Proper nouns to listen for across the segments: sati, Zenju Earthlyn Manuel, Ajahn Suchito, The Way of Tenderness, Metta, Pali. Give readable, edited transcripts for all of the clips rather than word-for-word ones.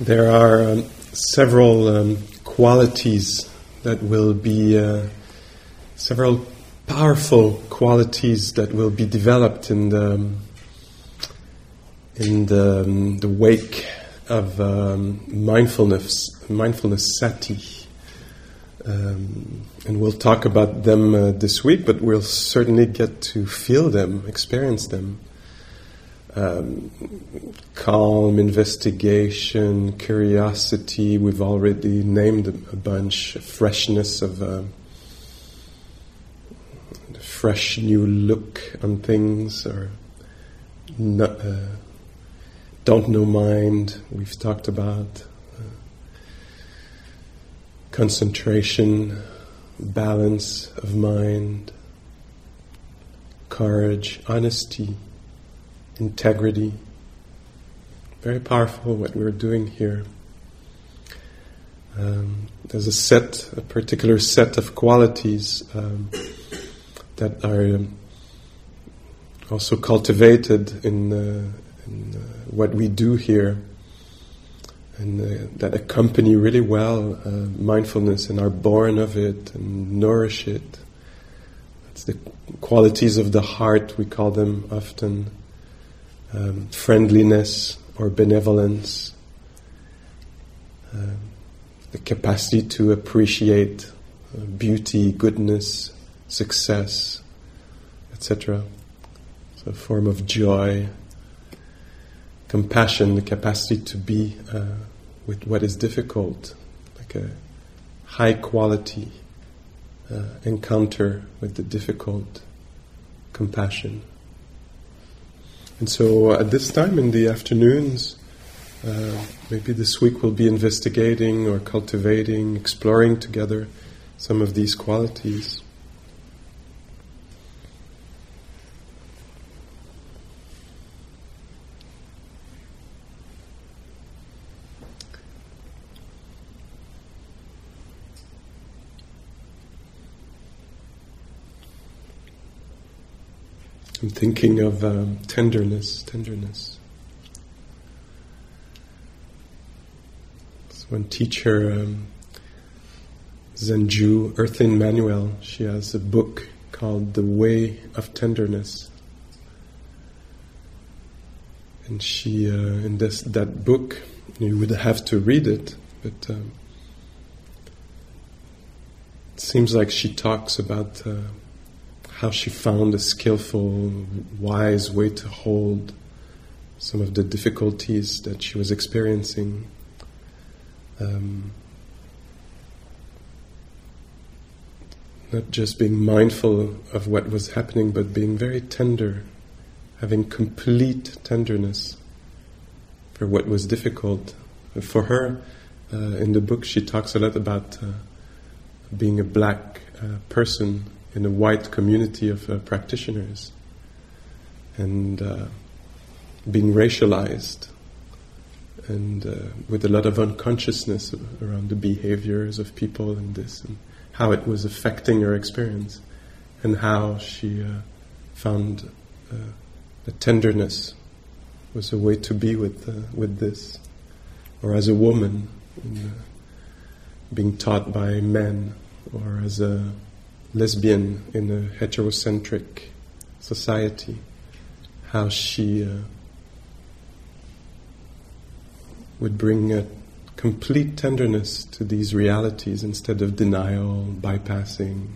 There are several powerful qualities that will be developed in the wake of mindfulness sati, and we'll talk about them this week. But we'll certainly get to feel them, experience them. Calm, investigation, curiosity, we've already named a bunch, freshness of a fresh new look on things, or don't know mind, we've talked about, concentration, balance of mind, courage, honesty, integrity. Very powerful what we're doing here. There's a particular set of qualities that are also cultivated in what we do here, and that accompany really well mindfulness and are born of it and nourish it. That's the qualities of the heart, we call them often. Friendliness or benevolence, the capacity to appreciate beauty, goodness, success, etc. So a form of joy, compassion, the capacity to be with what is difficult, like a high quality encounter with the difficult, compassion. And so at this time in the afternoons, maybe this week we'll be investigating or cultivating, exploring together some of these qualities. I'm thinking of tenderness. So one teacher, Zenju Earthlyn Manuel, she has a book called The Way of Tenderness. And she, in that book, you would have to read it, but it seems like she talks about how she found a skillful, wise way to hold some of the difficulties that she was experiencing. Not just being mindful of what was happening, but being very tender, having complete tenderness for what was difficult. For her, in the book, she talks a lot about being a black person in a white community of practitioners, and being racialized, and with a lot of unconsciousness around the behaviors of people and this, and how it was affecting her experience, and how she found the tenderness was a way to be with this, or as a woman, being taught by men, or as a lesbian in a heterocentric society, how she would bring a complete tenderness to these realities instead of denial, bypassing,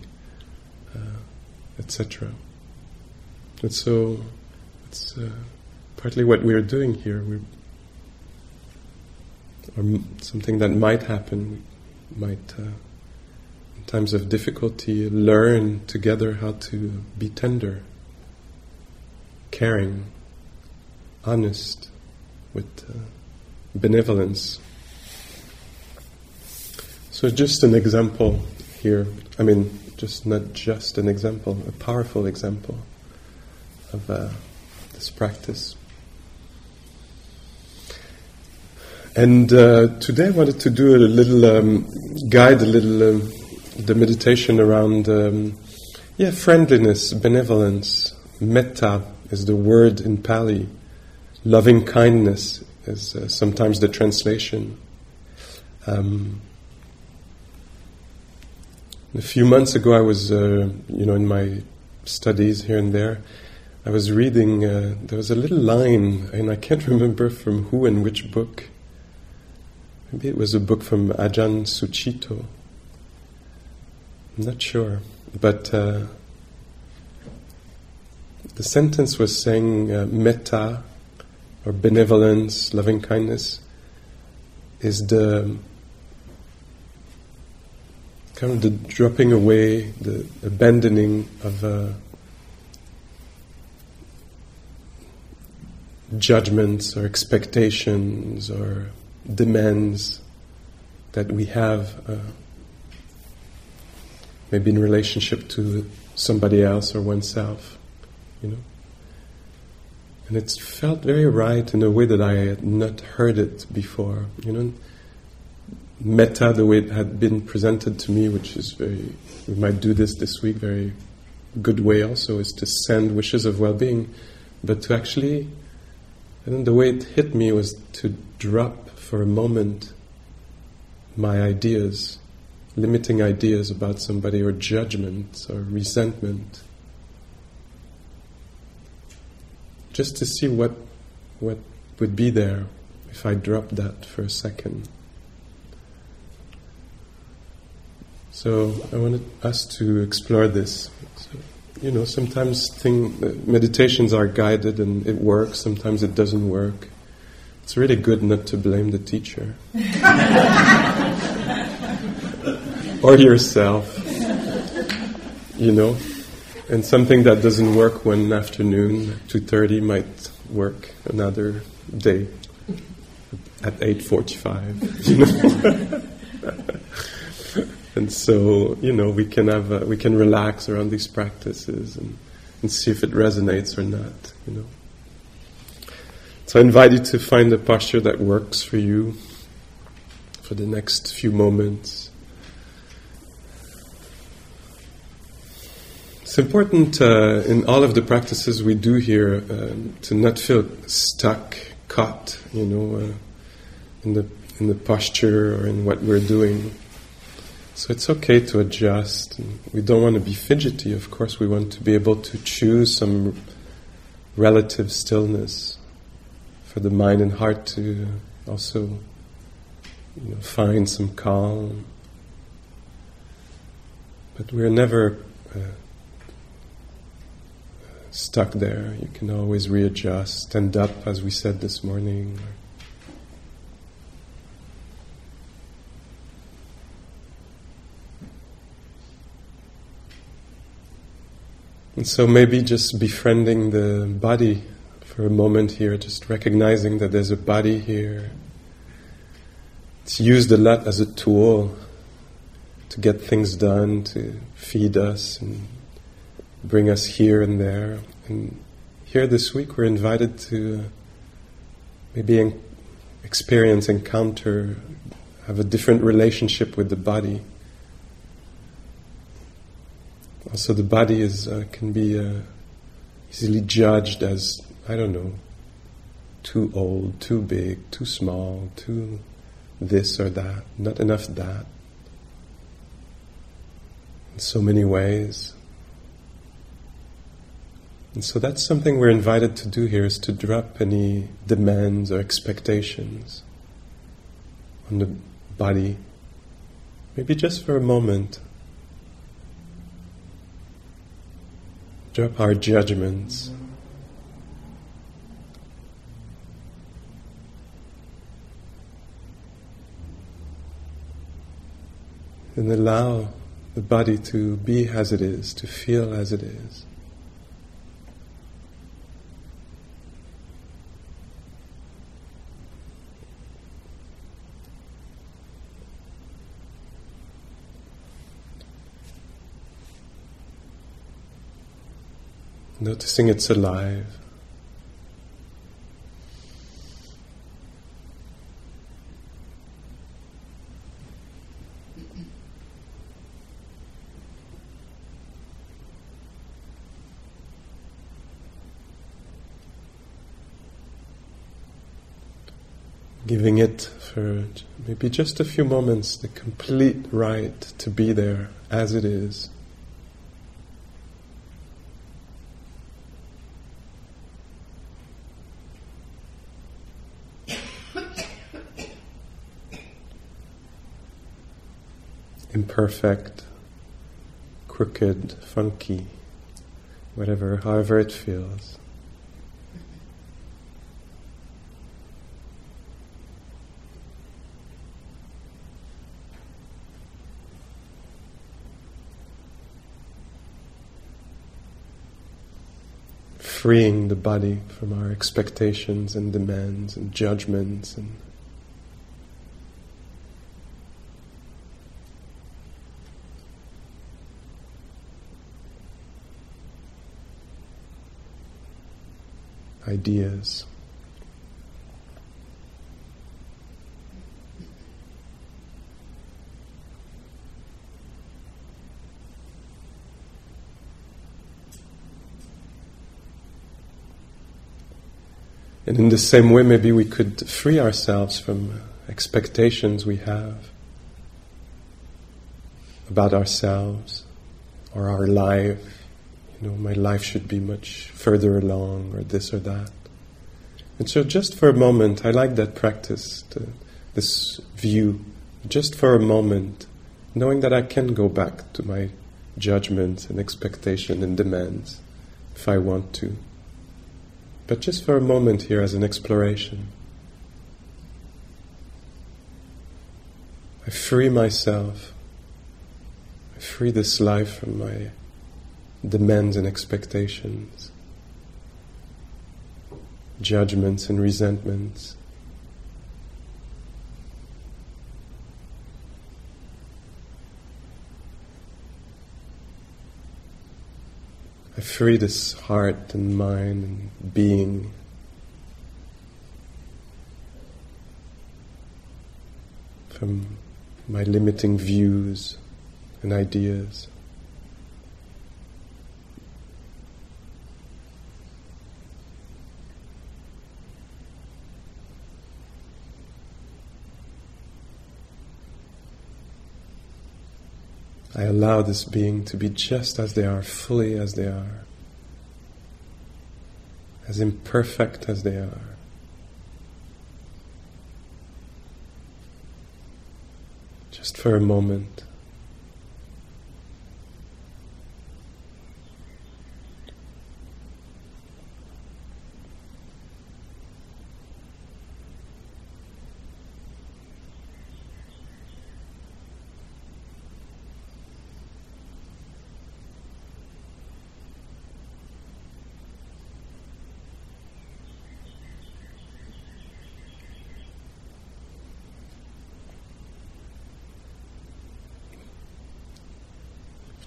etc. And so it's partly what we are doing here, or something that might happen, times of difficulty, learn together how to be tender, caring, honest, with benevolence. So just an example here, a powerful example of this practice. And today I wanted to do the meditation around friendliness, benevolence. Metta is the word in Pali. Loving kindness is sometimes the translation. A few months ago, I was, in my studies here and there, I was reading, there was a little line, and I can't remember from who and which book. Maybe it was a book from Ajahn Suchito. I'm not sure. But the sentence was saying metta, or benevolence, loving kindness, is the kind of the dropping away, the abandoning of judgments or expectations or demands that we have, maybe in relationship to somebody else or oneself, And it felt very right in a way that I had not heard it before, Metta, the way it had been presented to me, which is we might do this week, very good way also, is to send wishes of well-being, but to actually, the way it hit me was to drop for a moment my ideas, limiting ideas about somebody, or judgment, or resentment, just to see what would be there if I dropped that for a second. So I wanted us to explore this. So, sometimes meditations are guided and it works, sometimes it doesn't work. It's really good not to blame the teacher. Or yourself. And something that doesn't work one afternoon, 2:30, might work another day at 8:45, And so, we can have relax around these practices and see if it resonates or not, So I invite you to find a posture that works for you for the next few moments. It's important in all of the practices we do here to not feel stuck, caught, in the posture or in what we're doing. So it's okay to adjust. We don't want to be fidgety, of course. We want to be able to choose some relative stillness for the mind and heart to also find some calm. But we're never stuck there. You can always readjust, stand up, as we said this morning. And so maybe just befriending the body for a moment here, just recognizing that there's a body here. It's used a lot as a tool to get things done, to feed us and bring us here and there. And here this week we're invited to maybe experience, encounter, have a different relationship with the body. Also, the body is can be easily judged as, too old, too big, too small, too this or that, not enough that. In so many ways. And so that's something we're invited to do here, is to drop any demands or expectations on the body, maybe just for a moment. Drop our judgments. And allow the body to be as it is, to feel as it is. noticing it's alive. Giving it for maybe just a few moments the complete right to be there as it is. Imperfect, crooked, funky, whatever, however it feels. Freeing the body from our expectations and demands and judgments and ideas. And in the same way, maybe we could free ourselves from expectations we have about ourselves or our life. You know, my life should be much further along, or this or that. And so just for a moment, I like that practice, this view, just for a moment, knowing that I can go back to my judgments and expectations and demands if I want to. But just for a moment here as an exploration. I free myself. I free this life from my demands and expectations, judgments and resentments. I free this heart and mind and being. From my limiting views and ideas. I allow this being to be just as they are, fully as they are, as imperfect as they are. Just for a moment.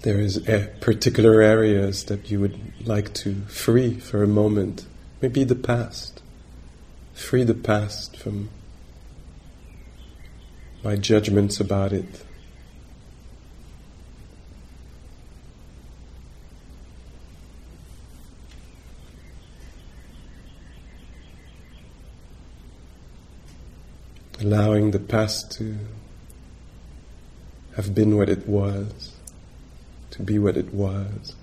There is particular areas that you would like to free for a moment. Maybe the past. Free the past from my judgments about it. Allowing the past to have been what it was. To be what it was.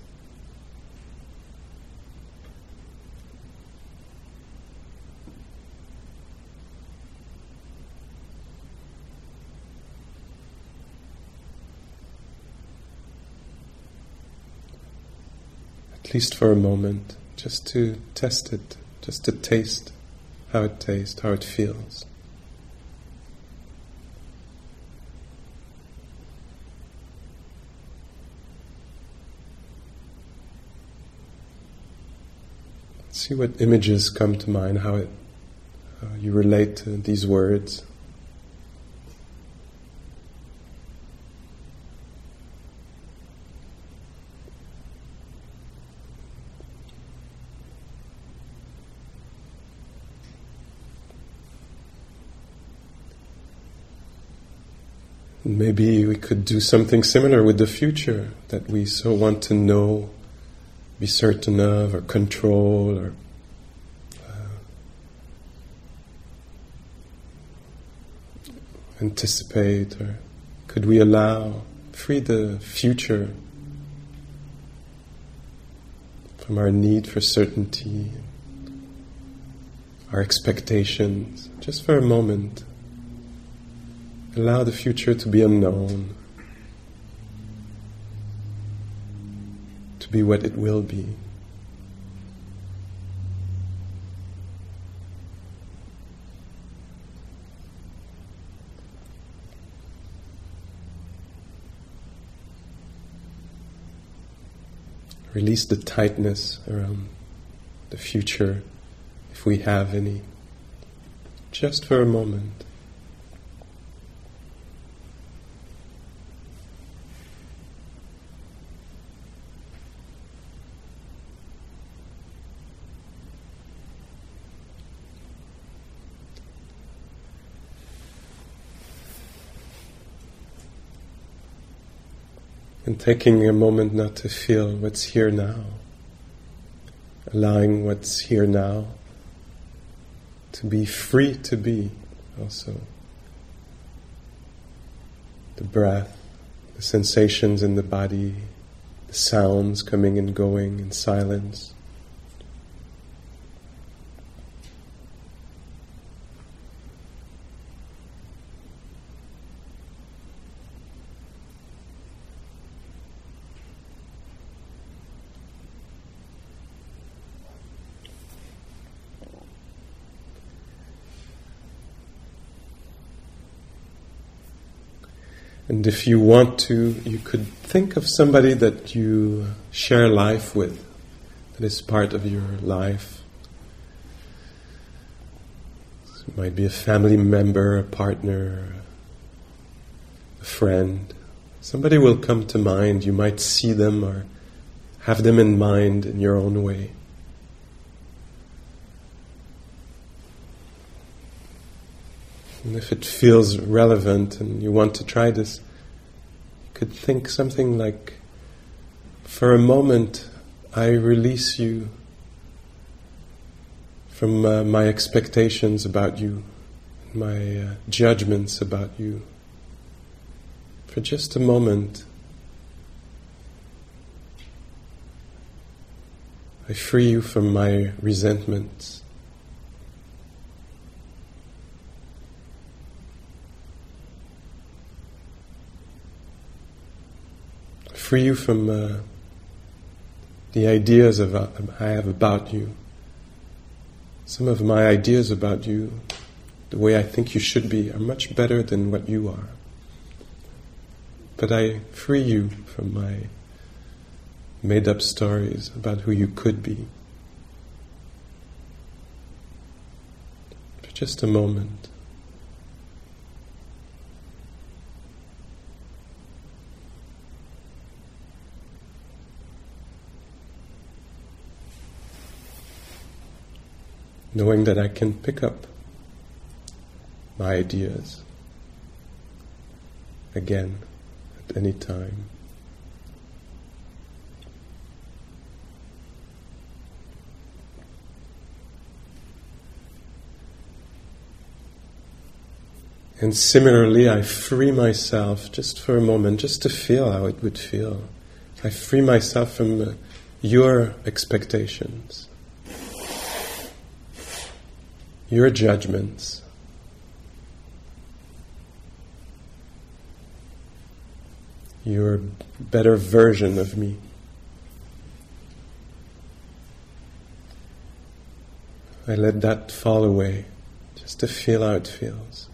At least for a moment, just to test it, just to taste, how it feels. See what images come to mind, how you relate to these words. Maybe we could do something similar with the future that we so want to know, be certain of, or control, or anticipate, or could we allow, free the future from our need for certainty, our expectations, just for a moment. Allow the future to be unknown, to be what it will be. Release the tightness around the future, if we have any, just for a moment. And taking a moment not to feel what's here now, allowing what's here now to be free to be also. The breath, the sensations in the body, the sounds coming and going in silence. And if you want to, you could think of somebody that you share life with, that is part of your life. So it might be a family member, a partner, a friend. Somebody will come to mind. You might see them or have them in mind in your own way. And if it feels relevant and you want to try this, you could think something like, for a moment, I release you from my expectations about you, my judgments about you. For just a moment, I free you from my resentments. Free you from the ideas I have about you. Some of my ideas about you, the way I think you should be, are much better than what you are. But I free you from my made-up stories about who you could be. For just a moment. Knowing that I can pick up my ideas again at any time. And similarly, I free myself just for a moment, just to feel how it would feel. I free myself from your expectations, your judgments. Your better version of me. I let that fall away, just to feel how it feels.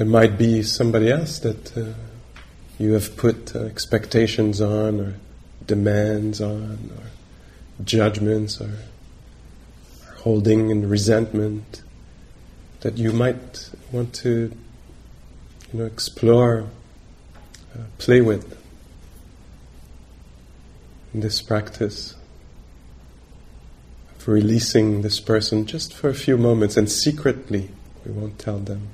It might be somebody else that you have put expectations on, or demands on, or judgments, or holding and resentment, that you might want to, explore, play with in this practice of releasing this person just for a few moments, and secretly, we won't tell them.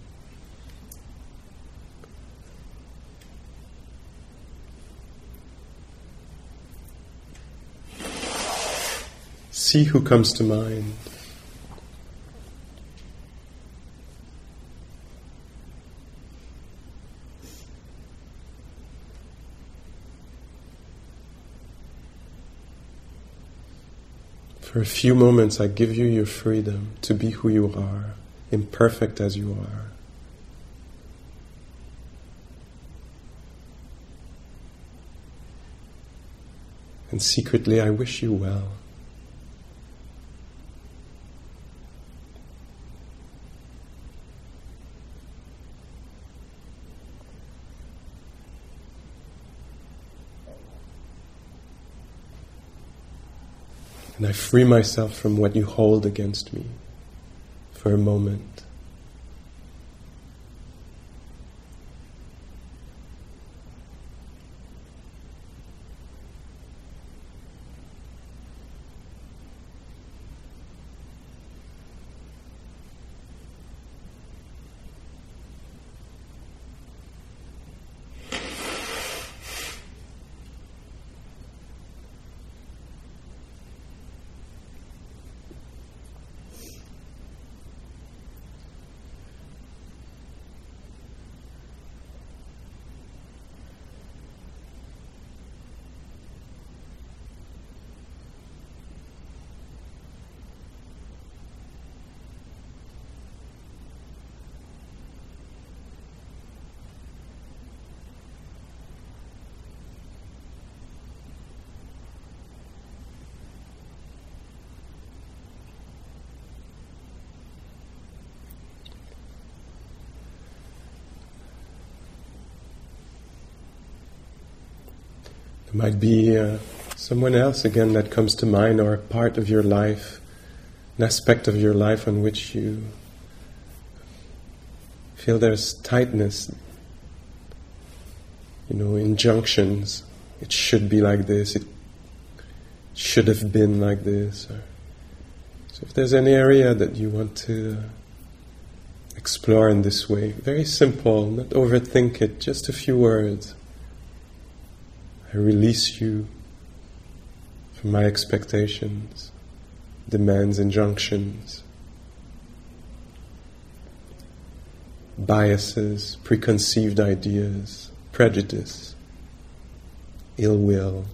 See who comes to mind. For a few moments, I give you your freedom to be who you are, imperfect as you are. And secretly, I wish you well. And I free myself from what you hold against me for a moment. Might be someone else again that comes to mind, or a part of your life, an aspect of your life on which you feel there's tightness, injunctions. It should be like this, it should have been like this. So if there's any area that you want to explore in this way, very simple, not overthink it, just a few words. I release you from my expectations, demands, injunctions, biases, preconceived ideas, prejudice, ill will.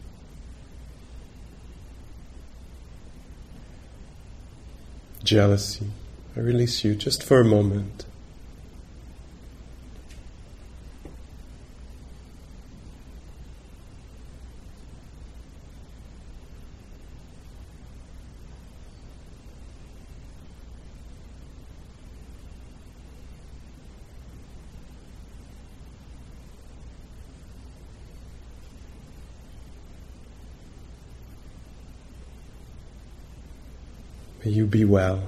Jealousy. I release you just for a moment. May you be well.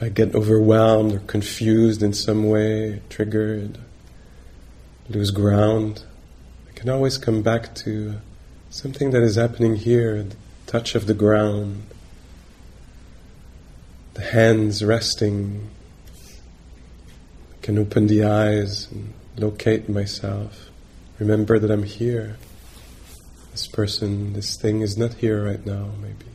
If I get overwhelmed or confused in some way, triggered, lose ground, I can always come back to something that is happening here, the touch of the ground, the hands resting. I can open the eyes and locate myself. Remember that I'm here. This person, this thing is not here right now, maybe.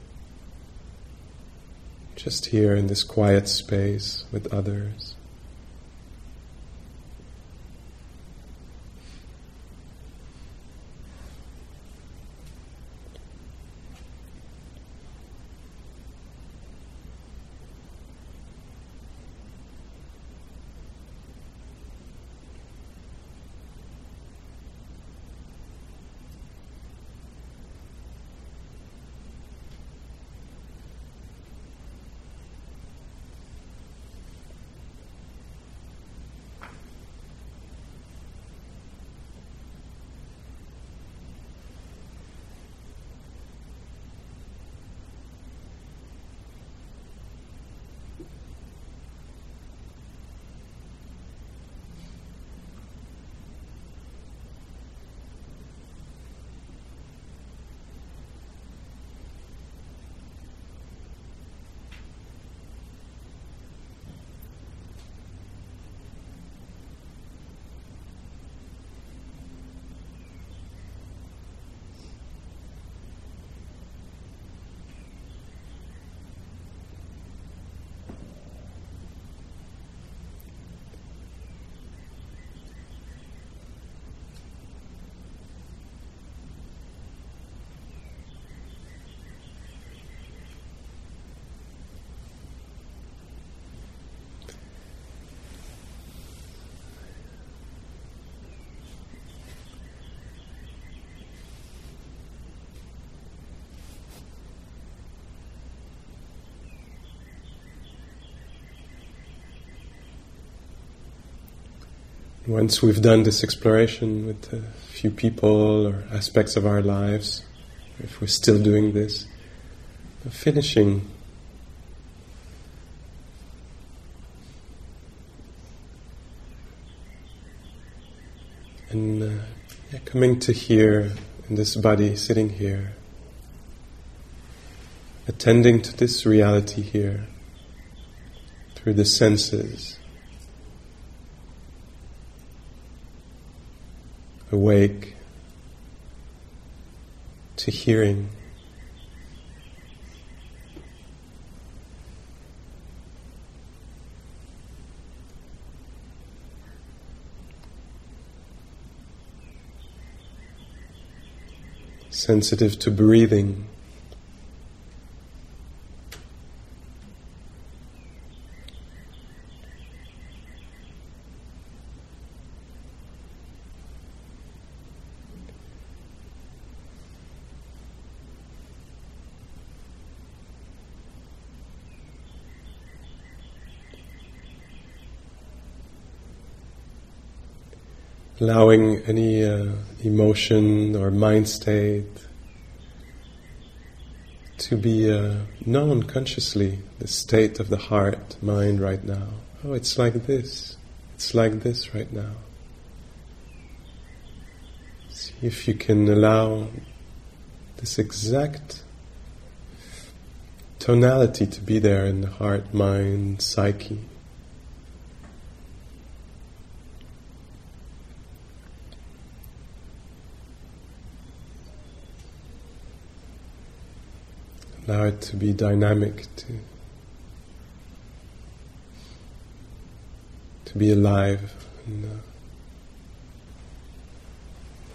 Just here in this quiet space with others. Once we've done this exploration with a few people or aspects of our lives, if we're still doing this, finishing. And coming to here, in this body, sitting here, attending to this reality here, through the senses. Awake to hearing, sensitive to breathing, allowing any emotion or mind state to be known consciously, the state of the heart, mind right now. Oh, it's like this right now. See if you can allow this exact tonality to be there in the heart, mind, psyche. Allow it to be dynamic, to be alive, and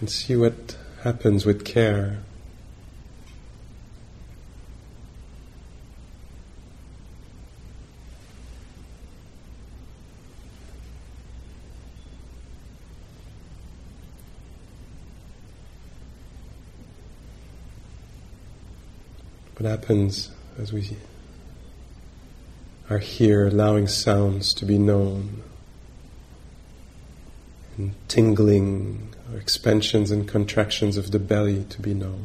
see what happens with care. What happens as we are here, allowing sounds to be known, and tingling, or expansions and contractions of the belly to be known.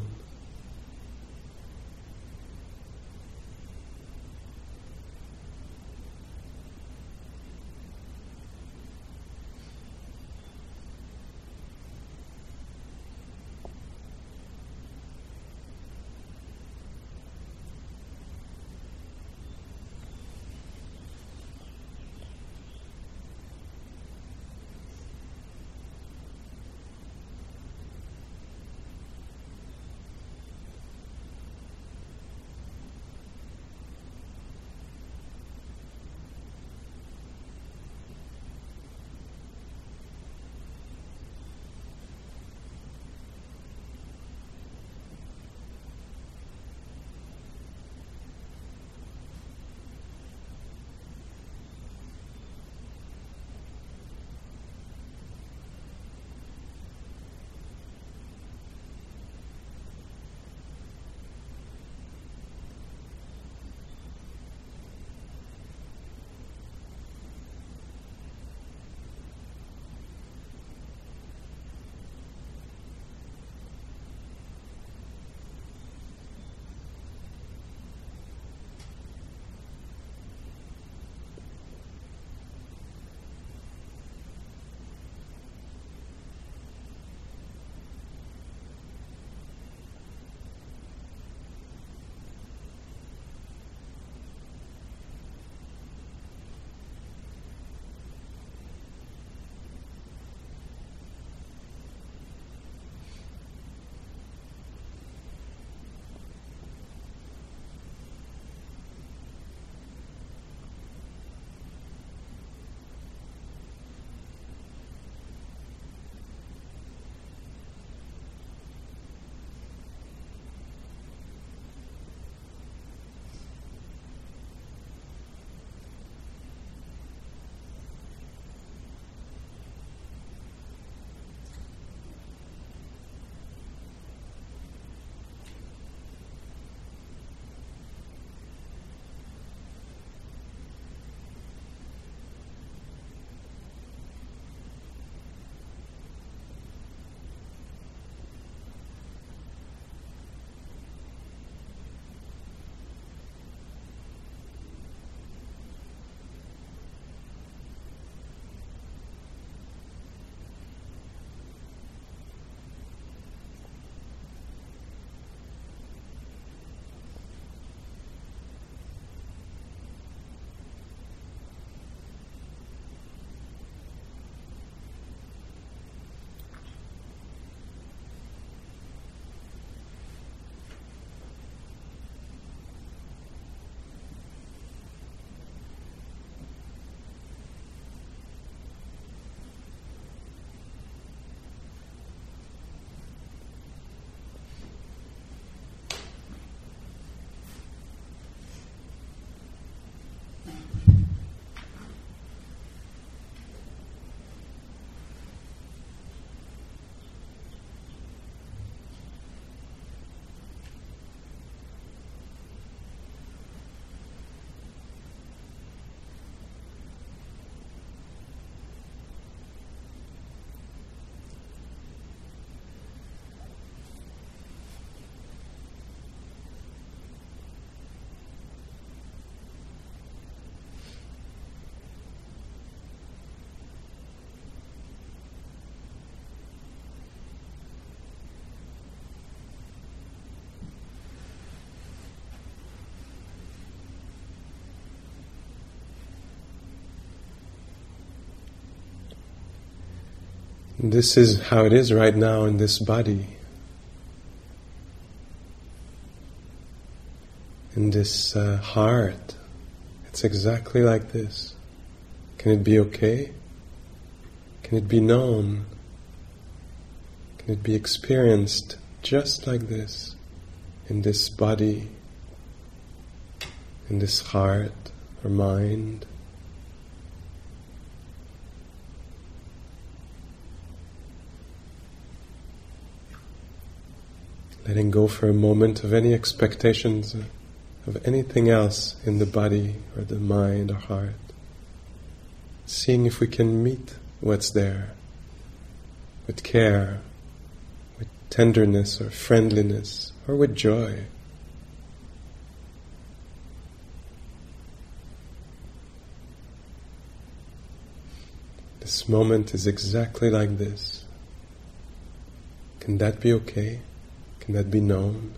This is how it is right now in this body, in this heart. It's exactly like this. Can it be okay? Can it be known? Can it be experienced just like this, in this body, in this heart or mind? Letting go for a moment of any expectations of anything else in the body or the mind or heart. Seeing if we can meet what's there with care, with tenderness or friendliness, or with joy. This moment is exactly like this. Can that be okay? Can that be known?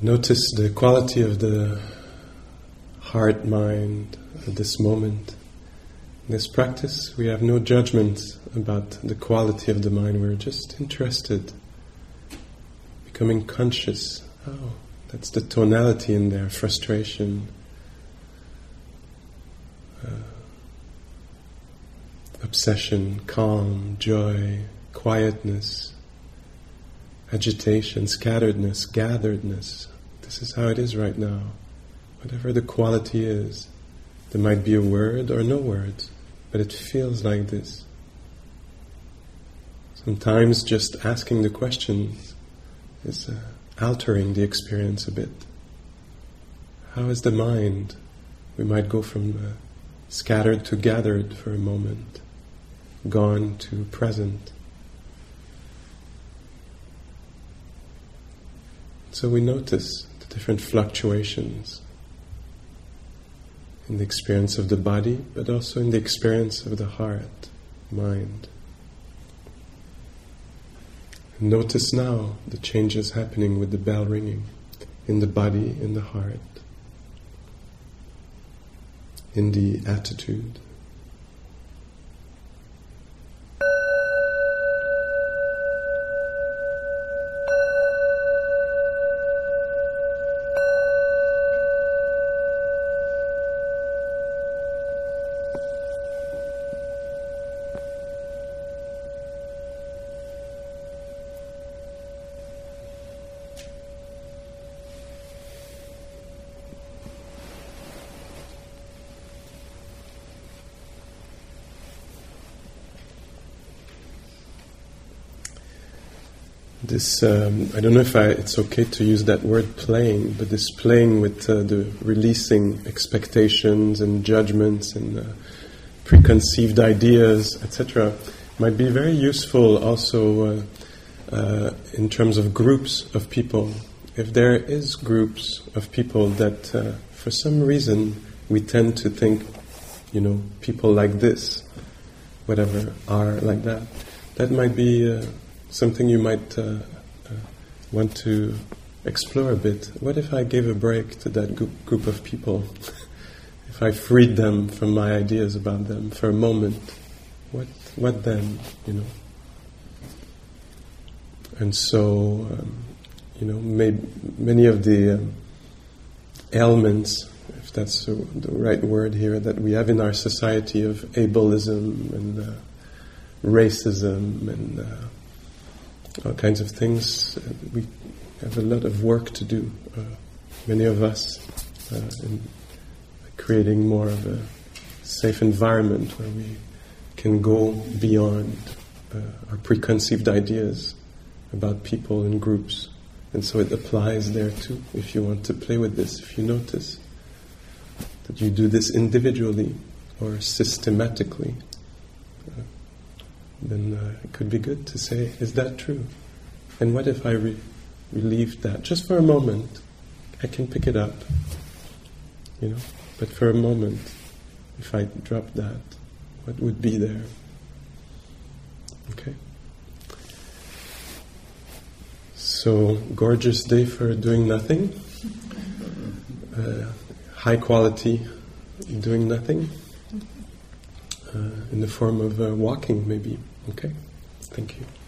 Notice the quality of the heart-mind at this moment. In this practice, we have no judgment about the quality of the mind. We're just interested, becoming conscious. Oh, that's the tonality in there, frustration, obsession, calm, joy, quietness, agitation, scatteredness, gatheredness. This is how it is right now. Whatever the quality is, there might be a word or no word, but it feels like this. Sometimes just asking the questions is altering the experience a bit. How is the mind? We might go from scattered to gathered for a moment, gone to present. So we notice the different fluctuations in the experience of the body, but also in the experience of the heart, mind. And notice now the changes happening with the bell ringing in the body, in the heart, in the attitude. This, I don't know if it's okay to use that word playing, but this playing with the releasing expectations and judgments and preconceived ideas, etc., might be very useful also in terms of groups of people. If there is groups of people that for some reason we tend to think, people like this, whatever, are like that, that might be... something you might want to explore a bit. What if I gave a break to that group of people? If I freed them from my ideas about them for a moment, what then? And so, many of the ailments, if that's the right word here, that we have in our society of ableism and racism and all kinds of things. We have a lot of work to do, many of us, in creating more of a safe environment where we can go beyond our preconceived ideas about people and groups. And so it applies there too, if you want to play with this, if you notice that you do this individually or systematically. Then it could be good to say, is that true? And what if I relieve that? Just for a moment, I can pick it up, but for a moment, if I drop that, what would be there? Okay? So, gorgeous day for doing nothing. High quality doing nothing. In the form of walking, maybe. Okay? Thank you.